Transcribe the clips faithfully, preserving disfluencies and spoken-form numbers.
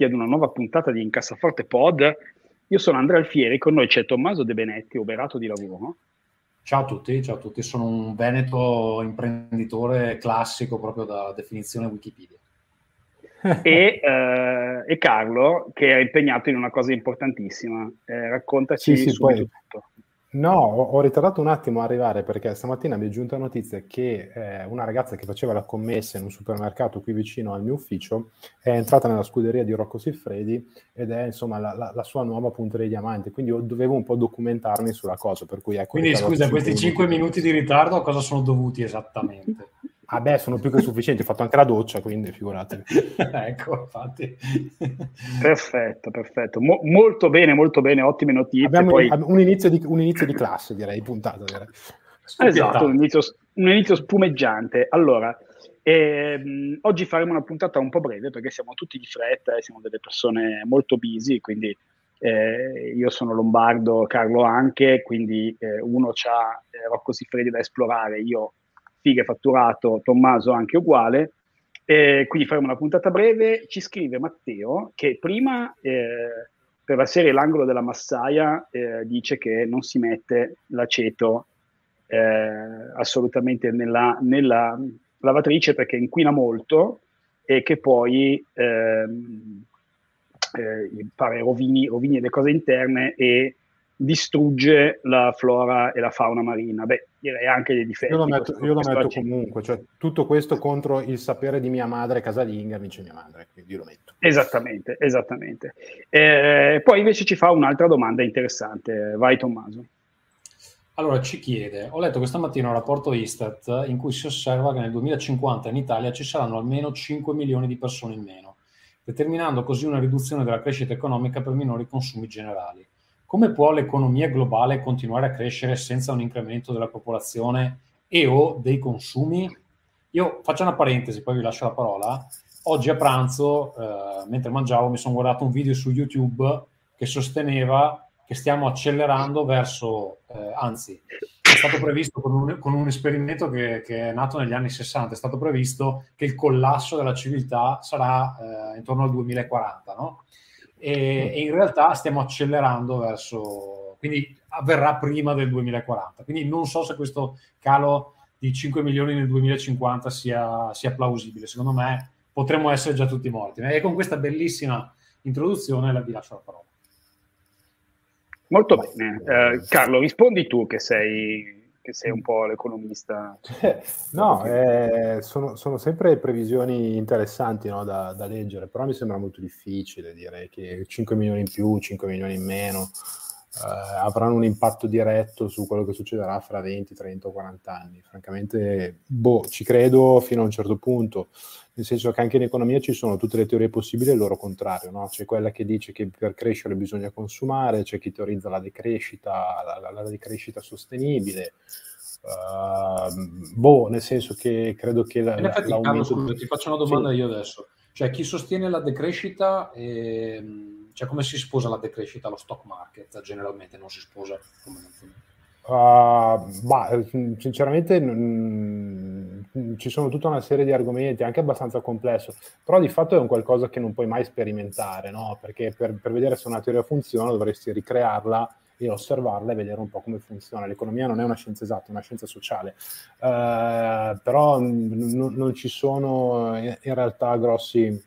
Ad una nuova puntata di Incassaforte Pod. Io sono Andrea Alfieri, con noi c'è Tommaso De Benetti, oberato di lavoro. Ciao a tutti, ciao a tutti, sono un veneto imprenditore classico proprio da definizione Wikipedia. E, eh, e Carlo, che è impegnato in una cosa importantissima, eh, raccontaci sì, sì, subito poi... tutto. No, ho ritardato un attimo a arrivare perché stamattina mi è giunta notizia che eh, una ragazza che faceva la commessa in un supermercato qui vicino al mio ufficio è entrata nella scuderia di Rocco Siffredi ed è insomma la, la, la sua nuova punteria di diamante, quindi io dovevo un po' documentarmi sulla cosa, per cui ecco. Quindi scusa, cinque questi cinque minuti di ritardo a cosa sono dovuti esattamente? Ah beh, sono più che sufficienti, ho fatto anche la doccia, quindi figuratevi. Ecco, infatti. Perfetto, perfetto. Mo- molto bene, molto bene, ottime notizie. Abbiamo poi... un, inizio di, un inizio di classe, direi, puntata. Direi. Esatto, un inizio, un inizio spumeggiante. Allora, ehm, oggi faremo una puntata un po' breve, perché siamo tutti di fretta e siamo delle persone molto busy, quindi eh, io sono lombardo, Carlo anche, quindi eh, uno c'ha eh, Rocco Siffredi da esplorare, io... Fighe fatturato, Tommaso anche uguale, eh, quindi faremo una puntata breve. Ci scrive Matteo che prima eh, per la serie L'angolo della massaia eh, dice che non si mette l'aceto eh, assolutamente nella, nella lavatrice perché inquina molto e che poi eh, eh, pare rovini, rovini le cose interne e distrugge la flora e la fauna marina. Beh, direi anche dei difetti. Io lo metto, questo, io questo lo metto comunque, cioè tutto questo contro il sapere di mia madre casalinga, vince mia madre, quindi io lo metto. Esattamente, esattamente. Eh, poi invece ci fa un'altra domanda interessante, vai Tommaso. Allora ci chiede, ho letto questa mattina un rapporto ISTAT in cui si osserva che nel duemilacinquanta in Italia ci saranno almeno cinque milioni di persone in meno, determinando così una riduzione della crescita economica per minori consumi generali. Come può l'economia globale continuare a crescere senza un incremento della popolazione e o dei consumi? Io faccio una parentesi, poi vi lascio la parola. Oggi a pranzo, eh, mentre mangiavo, mi sono guardato un video su YouTube che sosteneva che stiamo accelerando verso, eh, anzi, è stato previsto con un, con un esperimento che, che è nato negli anni sessanta, è stato previsto che il collasso della civiltà sarà eh, intorno al duemilaquaranta, no? E, e in realtà stiamo accelerando verso, quindi avverrà prima del duemilaquaranta, quindi non so se questo calo di cinque milioni nel duemilacinquanta sia, sia plausibile. Secondo me potremmo essere già tutti morti, e con questa bellissima introduzione la vi lascio la parola. Molto bene, eh, Carlo rispondi tu che sei che sei un po' l'economista. No, eh, sono, sono sempre previsioni interessanti, no, da, da leggere, però mi sembra molto difficile dire che cinque milioni in più, cinque milioni in meno eh, avranno un impatto diretto su quello che succederà fra venti, trenta o quaranta anni. Francamente, boh, ci credo fino a un certo punto, nel senso che anche in economia ci sono tutte le teorie possibili e il loro contrario, no? C'è quella che dice che per crescere bisogna consumare, c'è chi teorizza la decrescita, la, la, la decrescita sostenibile. Uh, boh, nel senso che credo che... La, in la, effetti, Carlo, scusa, ti faccio una domanda sì. Io adesso. Cioè, chi sostiene la decrescita, è, cioè come si sposa la decrescita allo stock market? Generalmente non si sposa come... Uh, bah, sinceramente mh, ci sono tutta una serie di argomenti anche abbastanza complesso, però di fatto è un qualcosa che non puoi mai sperimentare, no? Perché per, per vedere se una teoria funziona dovresti ricrearla e osservarla e vedere un po' come funziona. L'economia non è una scienza esatta, è una scienza sociale, uh, però n- non ci sono in realtà grossi,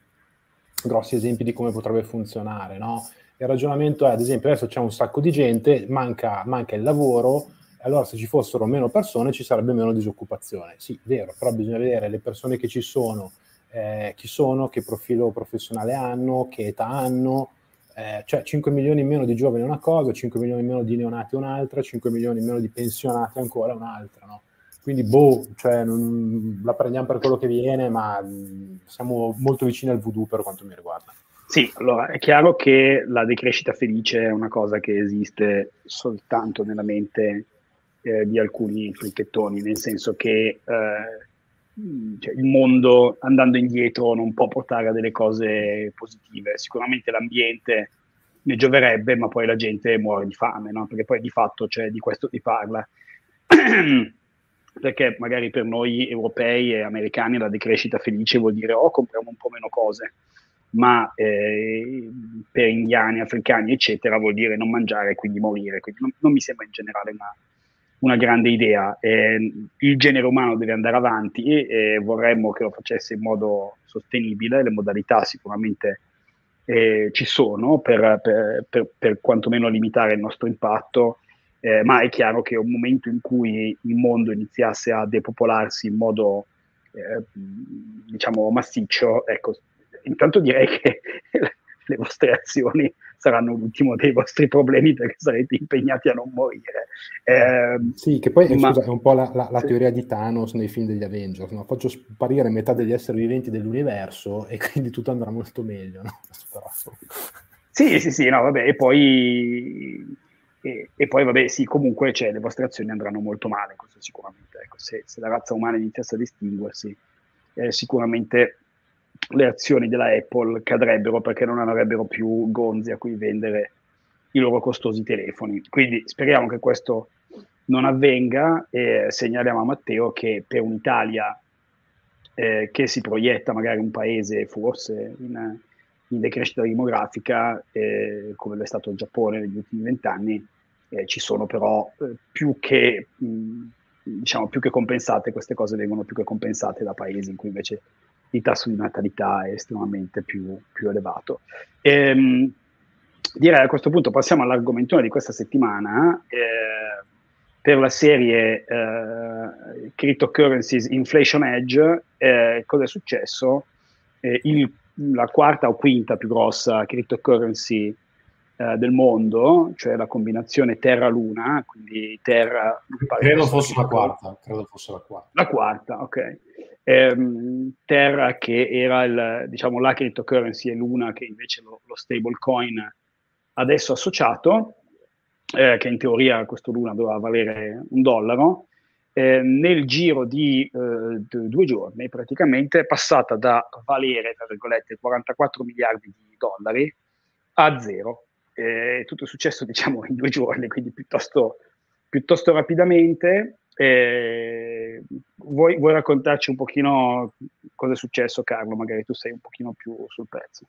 grossi esempi di come potrebbe funzionare, no? Il ragionamento è, ad esempio, adesso c'è un sacco di gente, manca, manca il lavoro, allora se ci fossero meno persone ci sarebbe meno disoccupazione. Sì, vero, però bisogna vedere le persone che ci sono, eh, chi sono, che profilo professionale hanno, che età hanno, eh, cioè cinque milioni in meno di giovani è una cosa, cinque milioni in meno di neonati è un'altra, cinque milioni in meno di pensionati ancora è un'altra, no? Quindi, boh, cioè, non, la prendiamo per quello che viene, ma siamo molto vicini al voodoo per quanto mi riguarda. Sì, allora, è chiaro che la decrescita felice è una cosa che esiste soltanto nella mente eh, di alcuni fricchettoni, nel senso che eh, cioè, il mondo andando indietro non può portare a delle cose positive. Sicuramente l'ambiente ne gioverebbe, ma poi la gente muore di fame, no? Perché poi di fatto, cioè, di questo si parla. Perché magari per noi europei e americani la decrescita felice vuol dire oh, compriamo un po' meno cose, ma eh, per indiani, africani, eccetera, vuol dire non mangiare e quindi morire. Quindi non, non mi sembra in generale una, una grande idea. Eh, il genere umano deve andare avanti e eh, vorremmo che lo facesse in modo sostenibile. Le modalità sicuramente eh, ci sono per, per, per, per quantomeno limitare il nostro impatto, eh, ma è chiaro che un momento in cui il mondo iniziasse a depopolarsi in modo eh, diciamo massiccio, ecco, intanto direi che le vostre azioni saranno l'ultimo dei vostri problemi, perché sarete impegnati a non morire. Eh, sì, che poi ma... scusa, è un po' la, la, la sì. teoria di Thanos nei film degli Avengers, no? Faccio sparire metà degli esseri viventi dell'universo e quindi tutto andrà molto meglio, no? Però... Sì, sì, sì, no, vabbè, e poi... E, e poi vabbè sì, comunque cioè, le vostre azioni andranno molto male, questo sicuramente. Ecco, se, se la razza umana iniziasse a distinguersi, eh, sicuramente... le azioni della Apple cadrebbero perché non avrebbero più gonzi a cui vendere i loro costosi telefoni. Quindi speriamo che questo non avvenga e segnaliamo a Matteo che per un'Italia eh, che si proietta magari un paese forse in, in decrescita demografica, eh, come lo è stato il Giappone negli ultimi vent'anni, eh, ci sono però eh, più che mh, diciamo più che compensate, queste cose vengono più che compensate da paesi in cui invece il tasso di natalità è estremamente più, più elevato. Ehm, direi a questo punto passiamo all'argomentone di questa settimana eh, per la serie eh, Cryptocurrencies Inflation Edge. Eh, cosa è successo? Eh, il, la quarta o quinta più grossa cryptocurrency eh, del mondo, cioè la combinazione Terra-Luna, quindi Terra... Credo fosse la quarta. Credo fosse la quarta. La quarta, ok. Ehm, Terra, che era il, diciamo, la cryptocurrency, e Luna, che invece lo, lo stablecoin adesso associato, eh, che in teoria questo Luna doveva valere un dollaro, eh, nel giro di eh, due giorni praticamente è passata da valere, tra virgolette, quarantaquattro miliardi di dollari a zero. Eh, tutto è successo, diciamo, in due giorni, quindi piuttosto, piuttosto rapidamente. Eh, vuoi, vuoi raccontarci un pochino cosa è successo, Carlo? Magari tu sei un pochino più sul pezzo.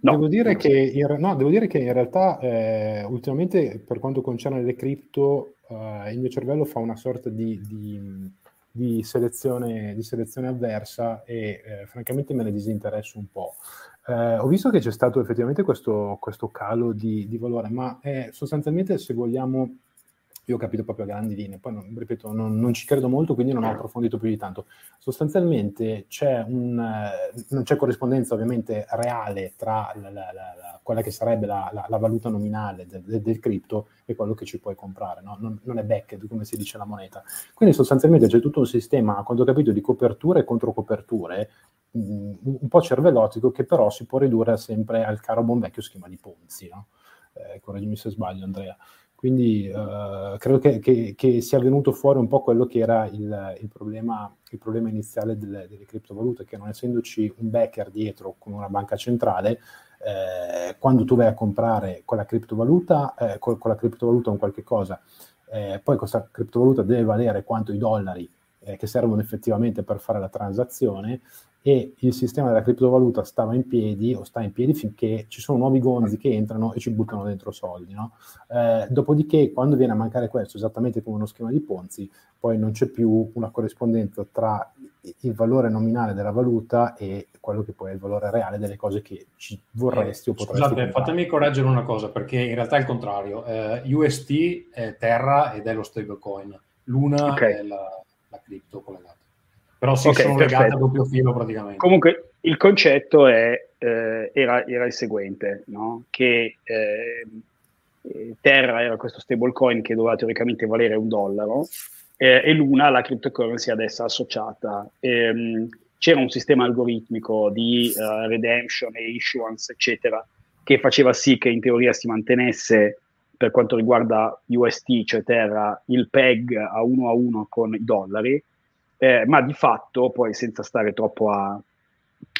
No, devo, dire che in, no, devo dire che in realtà eh, ultimamente per quanto concerne le cripto eh, il mio cervello fa una sorta di, di, di, selezione, di selezione avversa e eh, francamente me ne disinteresso un po'. Eh, ho visto che c'è stato effettivamente questo, questo calo di, di valore, ma eh, sostanzialmente, se vogliamo, io ho capito proprio a grandi linee, poi non, ripeto, non, non ci credo molto, quindi non ho approfondito più di tanto. Sostanzialmente c'è un, eh, non c'è corrispondenza ovviamente reale tra la, la, la, quella che sarebbe la, la, la valuta nominale de, de, del cripto e quello che ci puoi comprare, no? Non, non è backed, come si dice la moneta. Quindi sostanzialmente c'è tutto un sistema, a quanto ho capito, di coperture e controcoperture, mh, un po' cervellotico, che però si può ridurre sempre al caro buon vecchio schema di Ponzi, no? Eh, correggimi se sbaglio, Andrea. Quindi uh, credo che, che, che sia venuto fuori un po' quello che era il, il, problema, il problema iniziale delle, delle criptovalute, che non essendoci un backer dietro con una banca centrale, eh, quando tu vai a comprare con la criptovaluta, eh, con, con la criptovaluta un qualche cosa, eh, poi questa criptovaluta deve valere quanto i dollari eh, che servono effettivamente per fare la transazione, e il sistema della criptovaluta stava in piedi o sta in piedi finché ci sono nuovi gonzi che entrano e ci buttano dentro soldi, no? Eh, dopodiché, quando viene a mancare questo, esattamente come uno schema di Ponzi, poi non c'è più una corrispondenza tra il valore nominale della valuta e quello che poi è il valore reale delle cose che ci vorresti eh, o potresti scusate, comprare. Fatemi correggere una cosa, perché in realtà è il contrario. Eh, U S T è Terra ed è lo stablecoin. Luna okay. è la, la cripto collegata. Però si okay, sono perfetto. legate a doppio filo praticamente. Comunque il concetto è, eh, era, era il seguente, no? Che eh, eh, Terra era questo stablecoin che doveva teoricamente valere un dollaro, eh, e Luna la cryptocurrency ad essa associata. Ehm, c'era un sistema algoritmico di uh, redemption e issuance, eccetera, che faceva sì che in teoria si mantenesse, per quanto riguarda U S T, cioè Terra, il peg a uno a uno con i dollari, eh, ma di fatto, poi senza stare troppo a,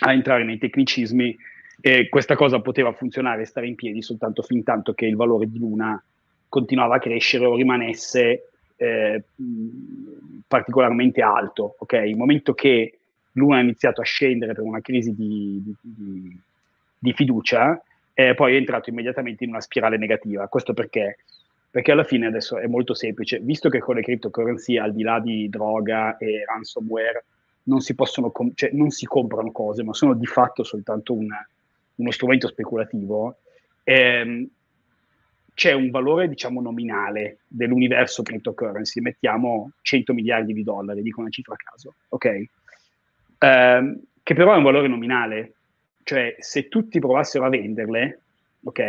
a entrare nei tecnicismi, eh, questa cosa poteva funzionare e stare in piedi soltanto fin tanto che il valore di Luna continuava a crescere o rimanesse eh, particolarmente alto. Okay? Il momento che Luna ha iniziato a scendere per una crisi di, di, di, di fiducia, eh, poi è entrato immediatamente in una spirale negativa. Questo perché? Perché alla fine adesso è molto semplice, visto che con le cryptocurrency, al di là di droga e ransomware, non si possono, com- cioè non si comprano cose, ma sono di fatto soltanto una, uno strumento speculativo, ehm, c'è un valore, diciamo, nominale dell'universo cryptocurrency, mettiamo cento miliardi di dollari, dico una cifra a caso, ok? Um, che però è un valore nominale, cioè se tutti provassero a venderle, ok,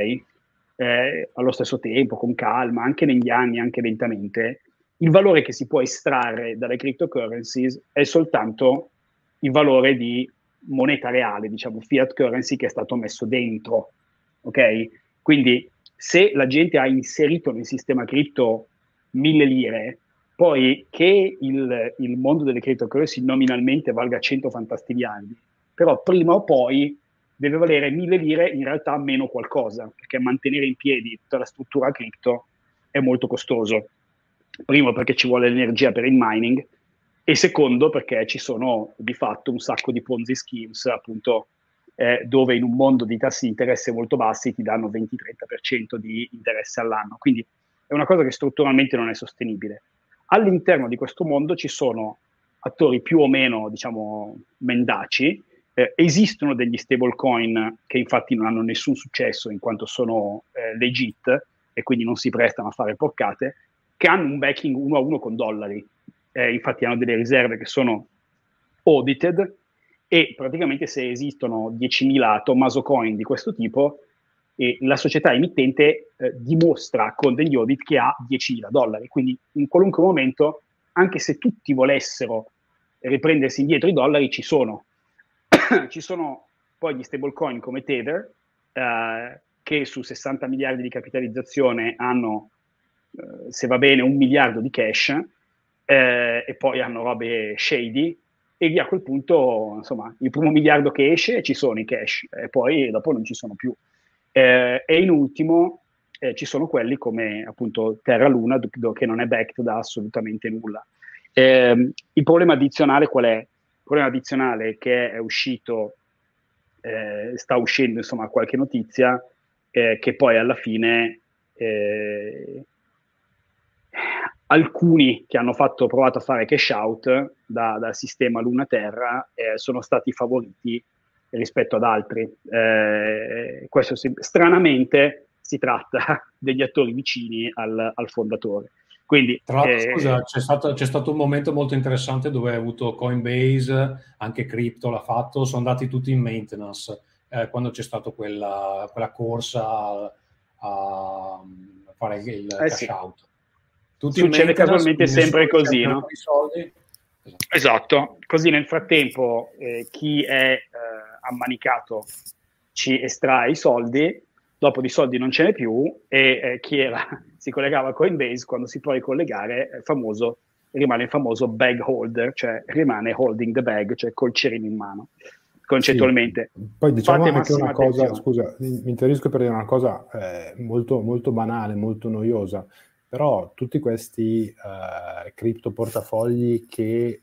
eh, allo stesso tempo, con calma, anche negli anni, anche lentamente, il valore che si può estrarre dalle cryptocurrencies è soltanto il valore di moneta reale, diciamo fiat currency, che è stato messo dentro, ok? Quindi se la gente ha inserito nel sistema cripto mille lire, poi che il, il mondo delle cryptocurrency nominalmente valga cento fantastiliardi, però prima o poi deve valere mille lire, in realtà meno qualcosa, perché mantenere in piedi tutta la struttura cripto è molto costoso. Primo, perché ci vuole l'energia per il mining, e secondo, perché ci sono di fatto un sacco di Ponzi schemes, appunto, eh, dove in un mondo di tassi di interesse molto bassi ti danno venti trenta per cento di interesse all'anno. Quindi è una cosa che strutturalmente non è sostenibile. All'interno di questo mondo ci sono attori più o meno, diciamo, mendaci, eh, esistono degli stablecoin che infatti non hanno nessun successo in quanto sono eh, legit e quindi non si prestano a fare porcate, che hanno un backing uno a uno con dollari, eh, infatti hanno delle riserve che sono audited, e praticamente se esistono diecimila Tommaso coin di questo tipo, e la società emittente eh, dimostra con degli audit che ha diecimila dollari, quindi in qualunque momento, anche se tutti volessero riprendersi indietro i dollari, ci sono. Ci sono poi gli stablecoin come Tether, eh, che su sessanta miliardi di capitalizzazione hanno, eh, se va bene, un miliardo di cash, eh, e poi hanno robe shady, e via. A quel punto, insomma, il primo miliardo che esce ci sono i cash, e poi dopo non ci sono più. Eh, e in ultimo eh, ci sono quelli come appunto Terra Luna, do, do, che non è backed da assolutamente nulla. Eh, il problema addizionale qual è? Il problema addizionale che è uscito, eh, sta uscendo insomma qualche notizia eh, che poi alla fine eh, alcuni che hanno fatto, provato a fare cash out da, dal sistema Luna Terra eh, sono stati favoriti rispetto ad altri. Eh, questo si, stranamente si tratta degli attori vicini al, al fondatore. Quindi, tra l'altro, eh, scusa, c'è stato, c'è stato un momento molto interessante dove ha avuto Coinbase, anche Crypto l'ha fatto, sono andati tutti in maintenance, eh, quando c'è stata quella, quella corsa a, a fare il eh cash sì. out. Tutti succede casualmente sempre così, no? Soldi. Esatto. esatto, così nel frattempo eh, chi è eh, ammanicato ci estrae i soldi, dopo di soldi non ce n'è più, e eh, chi era si collegava a Coinbase, quando si può ricollegare è famoso, rimane il famoso bag holder, cioè rimane holding the bag, cioè col cerino in mano, concettualmente. Sì. Poi diciamo Fate anche una cosa, attenzione. Scusa, mi interrompo per dire una cosa eh, molto, molto banale, molto noiosa, però tutti questi eh, criptoportafogli che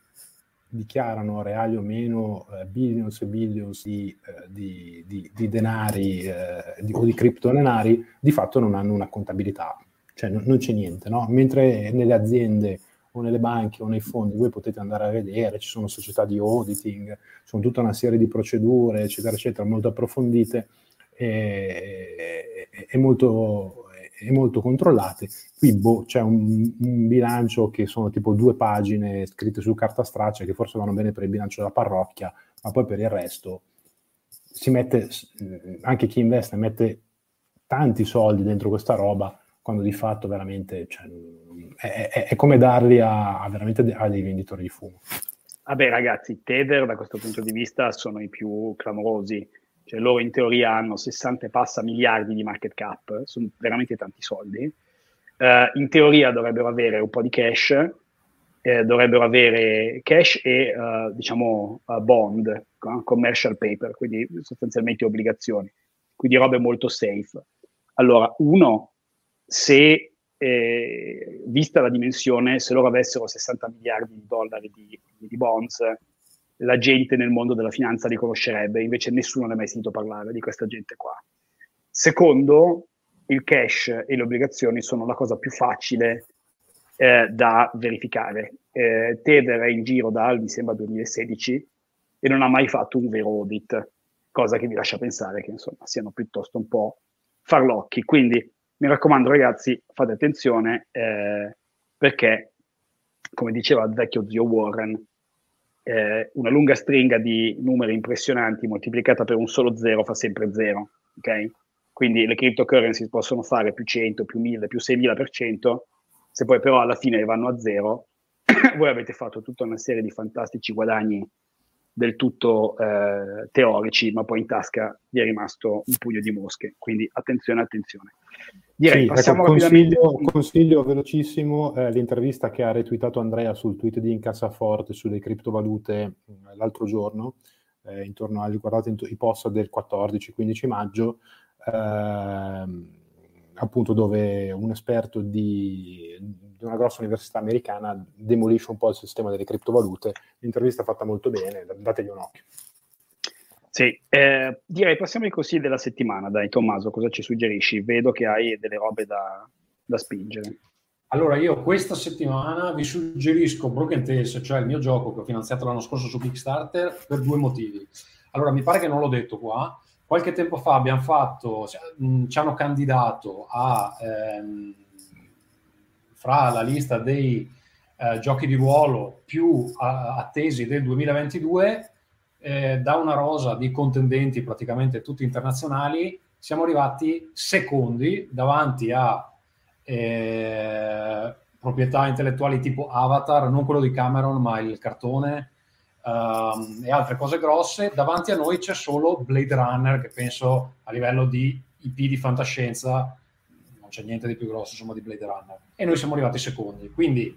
dichiarano reali o meno eh, billions e billions di, eh, di, di, di denari eh, di, o di criptodenari, di fatto non hanno una contabilità, cioè non, non c'è niente, no? Mentre nelle aziende o nelle banche o nei fondi voi potete andare a vedere, ci sono società di auditing, ci sono tutta una serie di procedure eccetera eccetera molto approfondite e, e, e molto... e molto controllate. Qui boh, c'è un, un bilancio che sono tipo due pagine scritte su carta straccia che forse vanno bene per il bilancio della parrocchia, ma poi per il resto si mette, anche chi investe mette tanti soldi dentro questa roba, quando di fatto veramente, cioè, è, è, è come darli a, a veramente a dei venditori di fumo. Vabbè ragazzi, Tether da questo punto di vista sono i più clamorosi, cioè loro in teoria hanno sessanta e passa miliardi di market cap, sono veramente tanti soldi. Uh, in teoria dovrebbero avere un po' di cash, eh, dovrebbero avere cash e uh, diciamo uh, bond, commercial paper, quindi sostanzialmente obbligazioni, quindi robe molto safe. Allora, uno, se eh, vista la dimensione, se loro avessero sessanta miliardi di dollari di, di bonds, la gente nel mondo della finanza li conoscerebbe, invece nessuno ne ha mai sentito parlare di questa gente qua. Secondo, il cash e le obbligazioni sono la cosa più facile eh, da verificare. Eh, Tether è in giro dal, mi sembra, duemilasedici e non ha mai fatto un vero audit, cosa che mi lascia pensare che insomma siano piuttosto un po' farlocchi. Quindi mi raccomando ragazzi, fate attenzione eh, perché, come diceva il vecchio zio Warren, eh, una lunga stringa di numeri impressionanti moltiplicata per un solo zero fa sempre zero, ok? Quindi le cryptocurrency possono fare più cento, più mille, più seimila per cento, se poi però alla fine vanno a zero, voi avete fatto tutta una serie di fantastici guadagni del tutto eh, teorici, ma poi in tasca vi è rimasto un pugno di mosche. Quindi attenzione, attenzione. Direi, sì, passiamo ecco, rapidamente. Consiglio, consiglio velocissimo eh, l'intervista che ha retweetato Andrea sul tweet di Incassaforte sulle criptovalute mh, l'altro giorno, eh, intorno agli, guardate i post del quattordici quindici maggio, Uh, appunto dove un esperto di, di una grossa università americana demolisce un po' il sistema delle criptovalute. L'intervista è fatta molto bene, dategli un occhio. Sì, eh, direi passiamo ai consigli della settimana. Dai Tommaso, cosa ci suggerisci? Vedo che hai delle robe da, da spingere. Allora, io questa settimana vi suggerisco Broken Tales, cioè il mio gioco che ho finanziato l'anno scorso su Kickstarter, per due motivi. Allora, mi pare che non l'ho detto qua, qualche tempo fa abbiamo fatto, ci hanno candidato a ehm, fra la lista dei eh, giochi di ruolo più a, attesi del duemilaventidue, eh, da una rosa di contendenti praticamente tutti internazionali, siamo arrivati secondi davanti a eh, proprietà intellettuali tipo Avatar, non quello di Cameron ma il cartone, Uh, e altre cose grosse. Davanti a noi c'è solo Blade Runner, che penso a livello di I P di fantascienza non c'è niente di più grosso insomma di Blade Runner, e noi siamo arrivati secondi. Quindi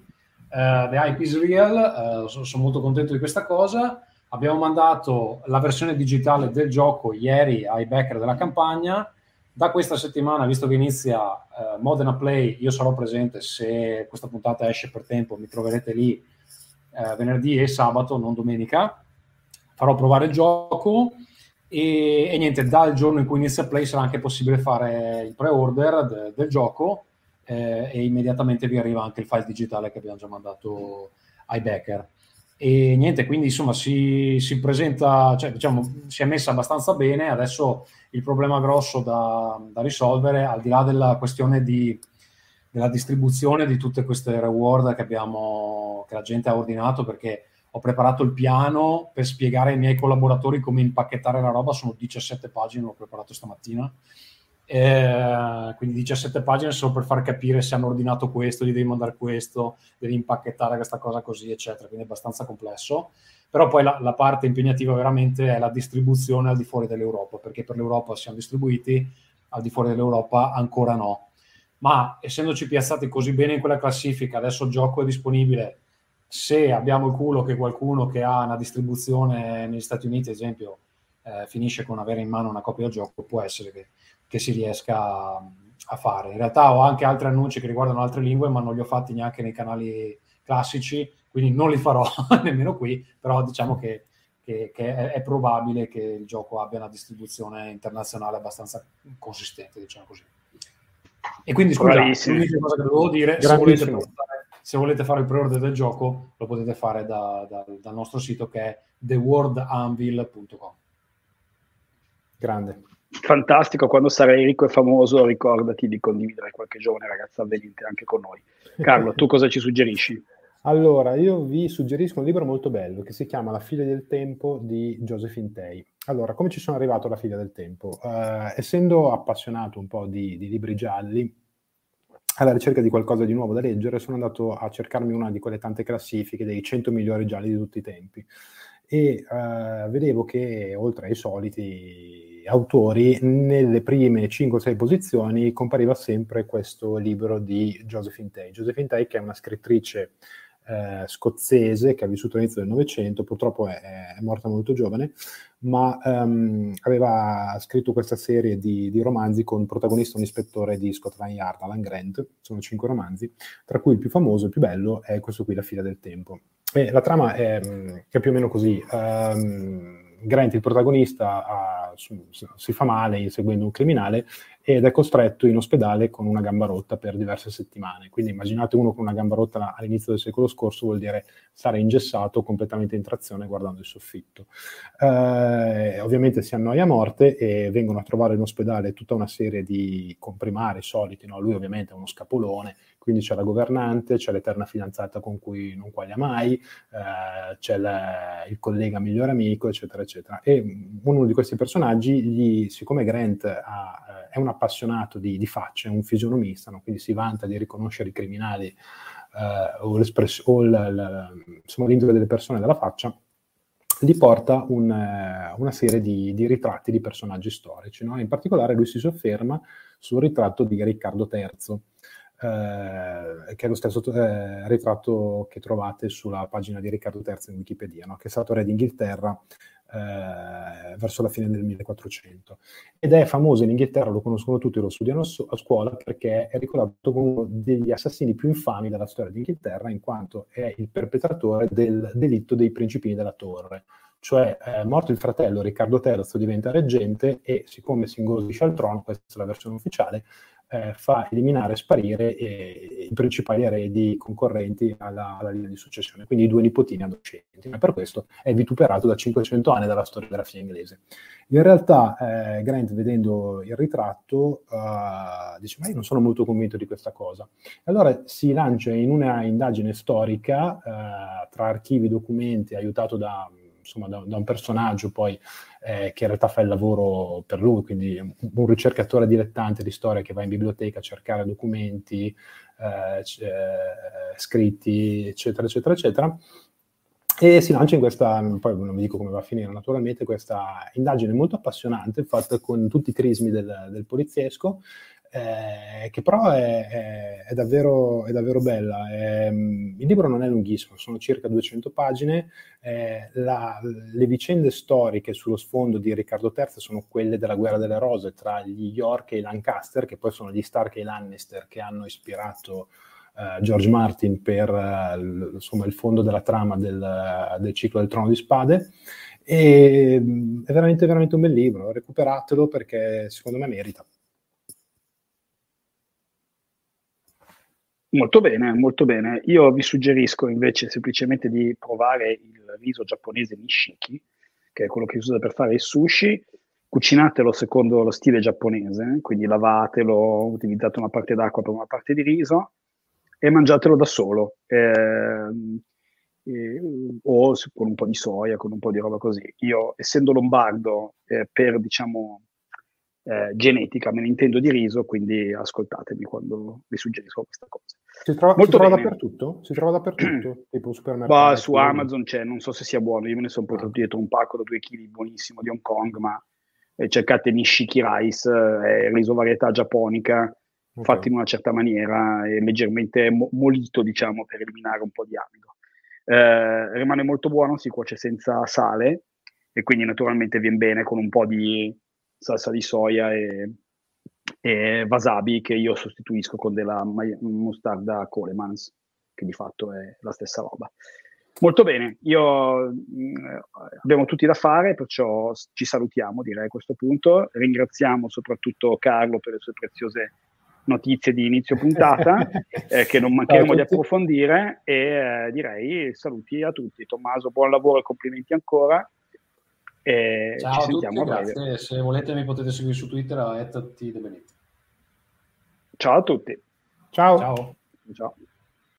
uh, the hype is real, uh, sono son molto contento di questa cosa. Abbiamo mandato la versione digitale del gioco ieri ai backer della campagna. Da questa settimana, visto che inizia uh, Modena Play, io sarò presente. Se questa puntata esce per tempo mi troverete lì Eh, venerdì e sabato, non domenica. Farò provare il gioco e, e niente, dal giorno in cui inizia Play sarà anche possibile fare il pre-order de, del gioco eh, e immediatamente vi arriva anche il file digitale che abbiamo già mandato ai backer. E niente, quindi insomma si, si presenta, cioè diciamo si è messa abbastanza bene. Adesso il problema grosso da, da risolvere, al di là della questione di della distribuzione di tutte queste reward che abbiamo, che la gente ha ordinato, perché ho preparato il piano per spiegare ai miei collaboratori come impacchettare la roba, sono diciassette pagine, l'ho preparato stamattina, eh, quindi diciassette pagine solo per far capire se hanno ordinato questo, gli devi mandare questo, devi impacchettare questa cosa così, eccetera, quindi è abbastanza complesso. Però poi la, la parte impegnativa veramente è la distribuzione al di fuori dell'Europa, perché per l'Europa siamo distribuiti, al di fuori dell'Europa ancora no. Ma essendoci piazzati così bene in quella classifica, adesso il gioco è disponibile, se abbiamo il culo che qualcuno che ha una distribuzione negli Stati Uniti, ad esempio, eh, finisce con avere in mano una copia del gioco, può essere che, che si riesca a, a fare. In realtà ho anche altri annunci che riguardano altre lingue, ma non li ho fatti neanche nei canali classici, quindi non li farò nemmeno qui, però diciamo che, che, che è, è probabile che il gioco abbia una distribuzione internazionale abbastanza consistente, diciamo così. E quindi scusate, l'unica cosa che dovevo dire, se volete, portare, se volete fare il pre-order del gioco lo potete fare da, da, dal nostro sito che è the world anvil punto com. Grande, fantastico, quando sarai ricco e famoso ricordati di condividere qualche giovane ragazza avvenente anche con noi. Carlo, tu cosa ci suggerisci? Allora, io vi suggerisco un libro molto bello che si chiama La figlia del tempo di Josephine Tey. Allora, come ci sono arrivato alla figlia del tempo? Uh, essendo appassionato un po' di, di libri gialli, alla ricerca di qualcosa di nuovo da leggere, sono andato a cercarmi una di quelle tante classifiche dei cento migliori gialli di tutti i tempi. E uh, vedevo che, oltre ai soliti autori, nelle prime cinque o sei posizioni compariva sempre questo libro di Josephine Tey. Josephine Tey, che è una scrittrice Eh, scozzese che ha vissuto all'inizio del Novecento, purtroppo è, è morta molto giovane, ma ehm, aveva scritto questa serie di, di romanzi con protagonista un ispettore di Scotland Yard, Alan Grant. Sono cinque romanzi, tra cui il più famoso, il più bello, è questo qui, La figlia del tempo. E la trama è, è più o meno così. Um, Grant, il protagonista, uh, si fa male inseguendo un criminale ed è costretto in ospedale con una gamba rotta per diverse settimane. Quindi immaginate uno con una gamba rotta all'inizio del secolo scorso, vuol dire stare ingessato, completamente in trazione, guardando il soffitto. Eh, ovviamente si annoia a morte e vengono a trovare in ospedale tutta una serie di comprimari soliti, no? Lui ovviamente è uno scapolone, quindi c'è la governante, c'è l'eterna fidanzata con cui non quaglia mai, eh, c'è la, il collega miglior amico, eccetera, eccetera. E uno di questi personaggi, gli, siccome Grant ha, è una appassionato di, di facce, è un fisionomista, no? Quindi si vanta di riconoscere i criminali eh, o, o la, la, insomma, l'indole delle persone dalla faccia, gli porta un, eh, una serie di, di ritratti di personaggi storici, no? In particolare lui si sofferma sul ritratto di Riccardo terzo, eh, che è lo stesso eh, ritratto che trovate sulla pagina di Riccardo terzo in Wikipedia, no? Che è stato re d'Inghilterra Eh, verso la fine del millequattrocento, ed è famoso in Inghilterra, lo conoscono tutti, lo studiano a scuola, perché è ricordato come uno degli assassini più infami della storia d'Inghilterra, in quanto è il perpetratore del delitto dei principini della torre, cioè eh, morto il fratello Riccardo terzo diventa reggente e, siccome si ingolosisce al trono, questa è la versione ufficiale, eh, fa eliminare e sparire eh, i principali eredi concorrenti alla, alla linea di successione, quindi i due nipotini adolescenti, ma per questo è vituperato da cinquecento anni dalla storiografia inglese. In realtà eh, Grant, vedendo il ritratto, eh, dice: ma io non sono molto convinto di questa cosa. E allora si lancia in una indagine storica eh, tra archivi e documenti, aiutato da insomma da, da un personaggio poi eh, che in realtà fa il lavoro per lui, quindi un, un ricercatore dilettante di storia che va in biblioteca a cercare documenti, eh, c- eh, scritti, eccetera, eccetera, eccetera, e si lancia in questa, poi non vi dico come va a finire naturalmente, questa indagine molto appassionante, fatta con tutti i crismi del, del poliziesco, Eh, che però è, è, è, davvero, è davvero bella. È, il libro non è lunghissimo, sono circa duecento pagine, eh, la, le vicende storiche sullo sfondo di Riccardo terzo sono quelle della Guerra delle Rose, tra gli York e i Lancaster, che poi sono gli Stark e i Lannister, che hanno ispirato eh, George Martin per eh, l, insomma, il fondo della trama del, del ciclo del Trono di Spade. E, è veramente, veramente un bel libro, recuperatelo perché secondo me merita. Molto bene, molto bene. Io vi suggerisco invece semplicemente di provare il riso giapponese Nishiki, che è quello che si usa per fare il sushi. Cucinatelo secondo lo stile giapponese, quindi lavatelo, utilizzate una parte d'acqua per una parte di riso e mangiatelo da solo, eh, eh, o con un po' di soia, con un po' di roba così. Io, essendo lombardo, eh, per diciamo... Eh, genetica, me ne intendo di riso, quindi ascoltatemi quando vi suggerisco questa cosa. Si trova, Molto si trova dappertutto? Si trova dappertutto? Tipo supermercato? Bah, su Amazon c'è, non so se sia buono, io me ne sono portato dietro un pacco da due chili buonissimo di Hong Kong, ma eh, cercate Nishiki Rice, eh, riso varietà giapponica, okay, fatto in una certa maniera e leggermente mo- molito, diciamo, per eliminare un po' di amido. Eh, rimane molto buono, si cuoce senza sale e quindi naturalmente viene bene con un po' di salsa di soia e, e wasabi, che io sostituisco con della mostarda Coleman's, che di fatto è la stessa roba. Molto bene, io mh, abbiamo tutti da fare, perciò ci salutiamo, direi, a questo punto. Ringraziamo soprattutto Carlo per le sue preziose notizie di inizio puntata, eh, che non mancheremo di approfondire, e eh, direi saluti a tutti. Tommaso, buon lavoro e complimenti ancora. E ciao ci a sentiamo tutti, a breve. Grazie. Se volete mi potete seguire su Twitter a tde Benito. Ciao a tutti. Ciao. Ciao. Ciao.